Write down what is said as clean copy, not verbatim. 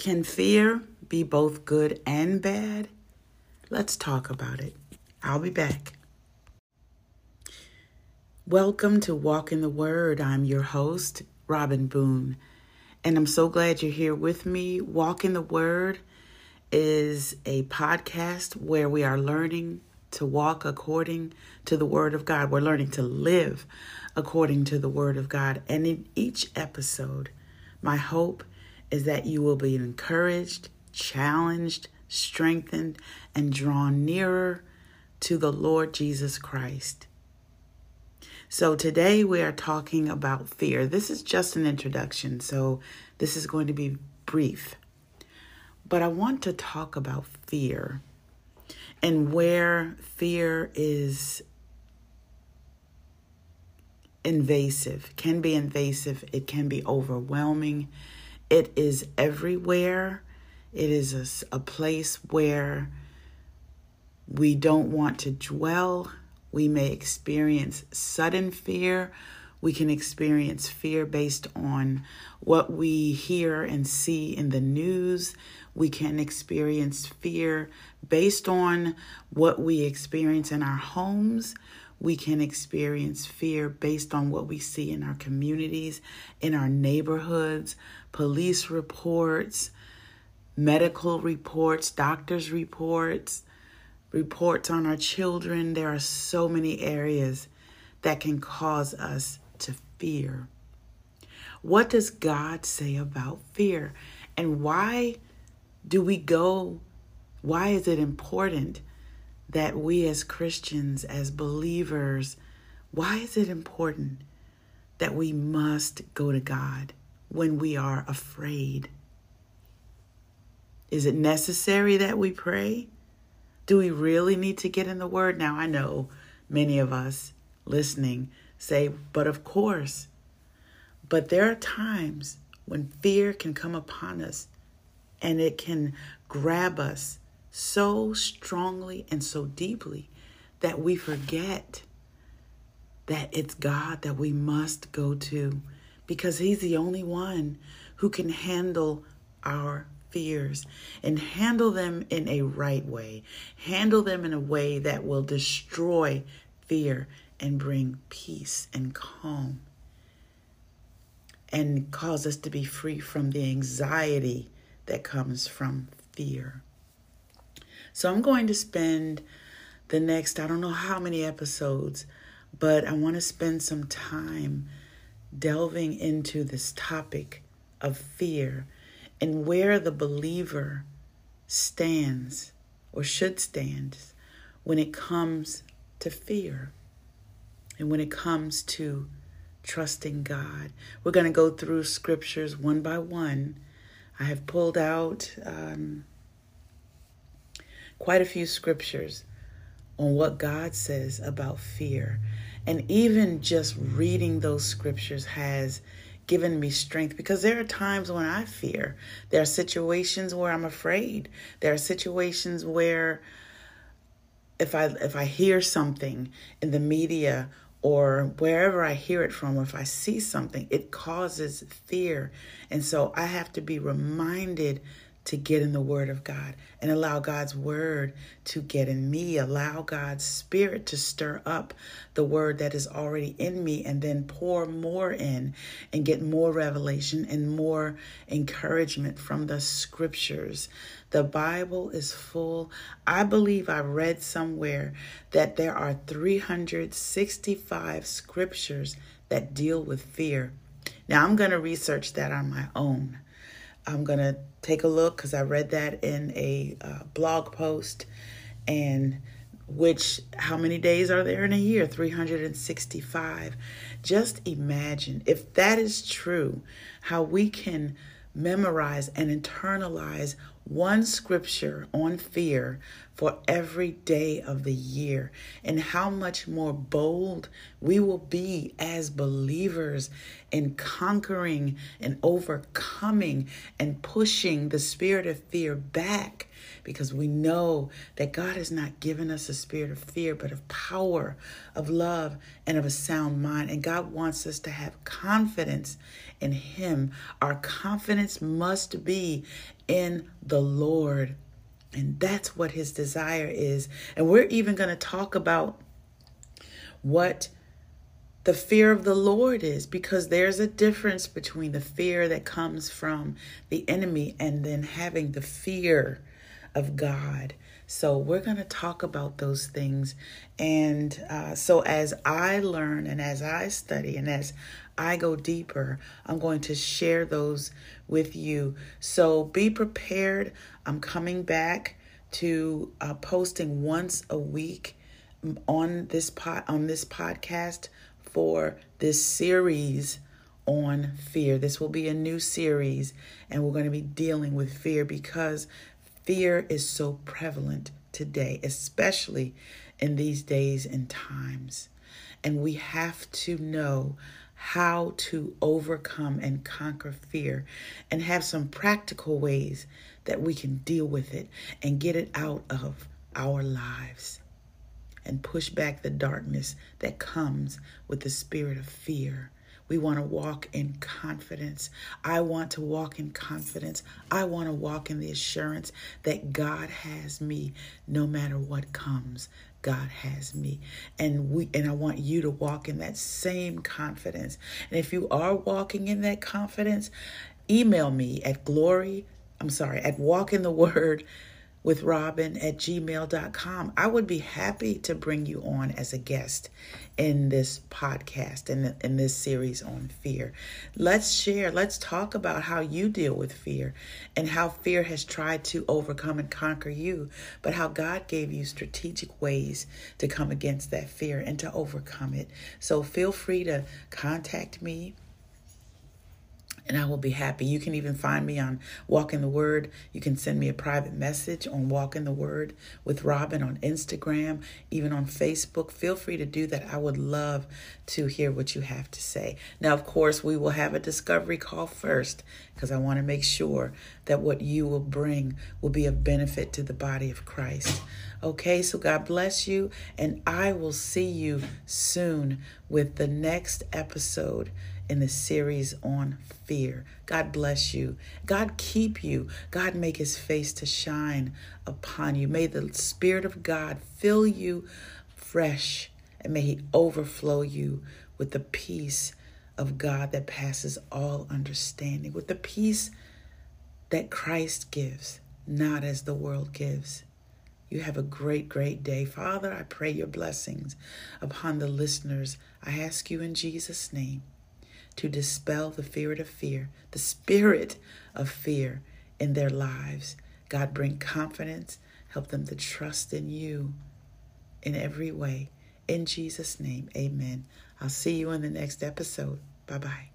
Can fear be both good and bad? Let's talk about it. I'll be back. Welcome to Walk in the Word. I'm your host, Robin Boone, and I'm so glad you're here with me. Walk in the Word is a podcast where we are learning to walk according to the Word of God. We're learning to live according to the Word of God. And in each episode, my hope is that you will be encouraged, challenged, strengthened, and drawn nearer to the Lord Jesus Christ. So today we are talking about fear. This is just an introduction, so this is going to be brief. But I want to talk about fear and where fear is invasive, can be invasive, it can be overwhelming. It is everywhere. It is a place where we don't want to dwell. We may experience sudden fear. We can experience fear based on what we hear and see in the news. We can experience fear based on what we experience in our homes. We can experience fear based on what we see in our communities, in our neighborhoods, police reports, medical reports, doctors' reports, reports on our children. There are so many areas that can cause us to fear. What does God say about fear? And why is it important that we as Christians, as believers, why is it important that we must go to God when we are afraid? Is it necessary that we pray? Do we really need to get in the Word? Now, I know many of us listening say, but of course. But there are times when fear can come upon us and it can grab us so strongly and so deeply that we forget that it's God that we must go to, because He's the only one who can handle our fears and handle them in a right way, handle them in a way that will destroy fear and bring peace and calm and cause us to be free from the anxiety that comes from fear. So I'm going to spend the next, I don't know how many episodes, but I want to spend some time delving into this topic of fear and where the believer stands or should stand when it comes to fear and when it comes to trusting God. We're going to go through scriptures one by one. I have pulled out quite a few scriptures on what God says about fear. And even just reading those scriptures has given me strength, because there are times when I fear. There are situations where I'm afraid. There are situations where if I hear something in the media or wherever I hear it from, or if I see something, it causes fear. And so I have to be reminded to get in the Word of God and allow God's Word to get in me. Allow God's Spirit to stir up the Word that is already in me and then pour more in and get more revelation and more encouragement from the Scriptures. The Bible is full. I believe I read somewhere that there are 365 Scriptures that deal with fear. Now, I'm going to research that on my own. I'm going to take a look, because I read that in a blog post, and how many days are there in a year? 365. Just imagine if that is true, how we can memorize and internalize one scripture on fear for every day of the year, and how much more bold we will be as believers in conquering and overcoming and pushing the spirit of fear back, because we know that God has not given us a spirit of fear, but of power, of love, and of a sound mind. And God wants us to have confidence in Him. Our confidence must be in the Lord. And that's what His desire is. And we're even going to talk about what the fear of the Lord is, because there's a difference between the fear that comes from the enemy and then having the fear of God. So we're going to talk about those things. And so as I learn and as I study and as I go deeper, I'm going to share those with you. So be prepared. I'm coming back to posting once a week on this podcast for this series on fear. This will be a new series, and we're going to be dealing with fear, because fear is so prevalent today, especially in these days and times. And we have to know how to overcome and conquer fear, and have some practical ways that we can deal with it and get it out of our lives and push back the darkness that comes with the spirit of fear. We want to walk in confidence. I want to walk in confidence. I want to walk in the assurance that God has me no matter what comes. God has me. And I want you to walk in that same confidence. And if you are walking in that confidence, email me at walkintheword@gmail.com. I would be happy to bring you on as a guest in this podcast and in this series on fear. Let's share. Let's talk about how you deal with fear and how fear has tried to overcome and conquer you, but how God gave you strategic ways to come against that fear and to overcome it. So feel free to contact me, and I will be happy. You can even find me on Walk in the Word. You can send me a private message on Walk in the Word with Robin on Instagram, even on Facebook. Feel free to do that. I would love to hear what you have to say. Now, of course, we will have a discovery call first, because I want to make sure that what you will bring will be of benefit to the body of Christ. Okay, so God bless you, and I will see you soon with the next episode in the series on fear. God bless you. God keep you. God make His face to shine upon you. May the Spirit of God fill you fresh, and may He overflow you with the peace of God that passes all understanding, with the peace that Christ gives, not as the world gives. You have a great, great day. Father, I pray your blessings upon the listeners. I ask you in Jesus' name to dispel the spirit of fear in their lives. God, bring confidence. Help them to trust in you in every way. In Jesus' name, amen. I'll see you in the next episode. Bye-bye.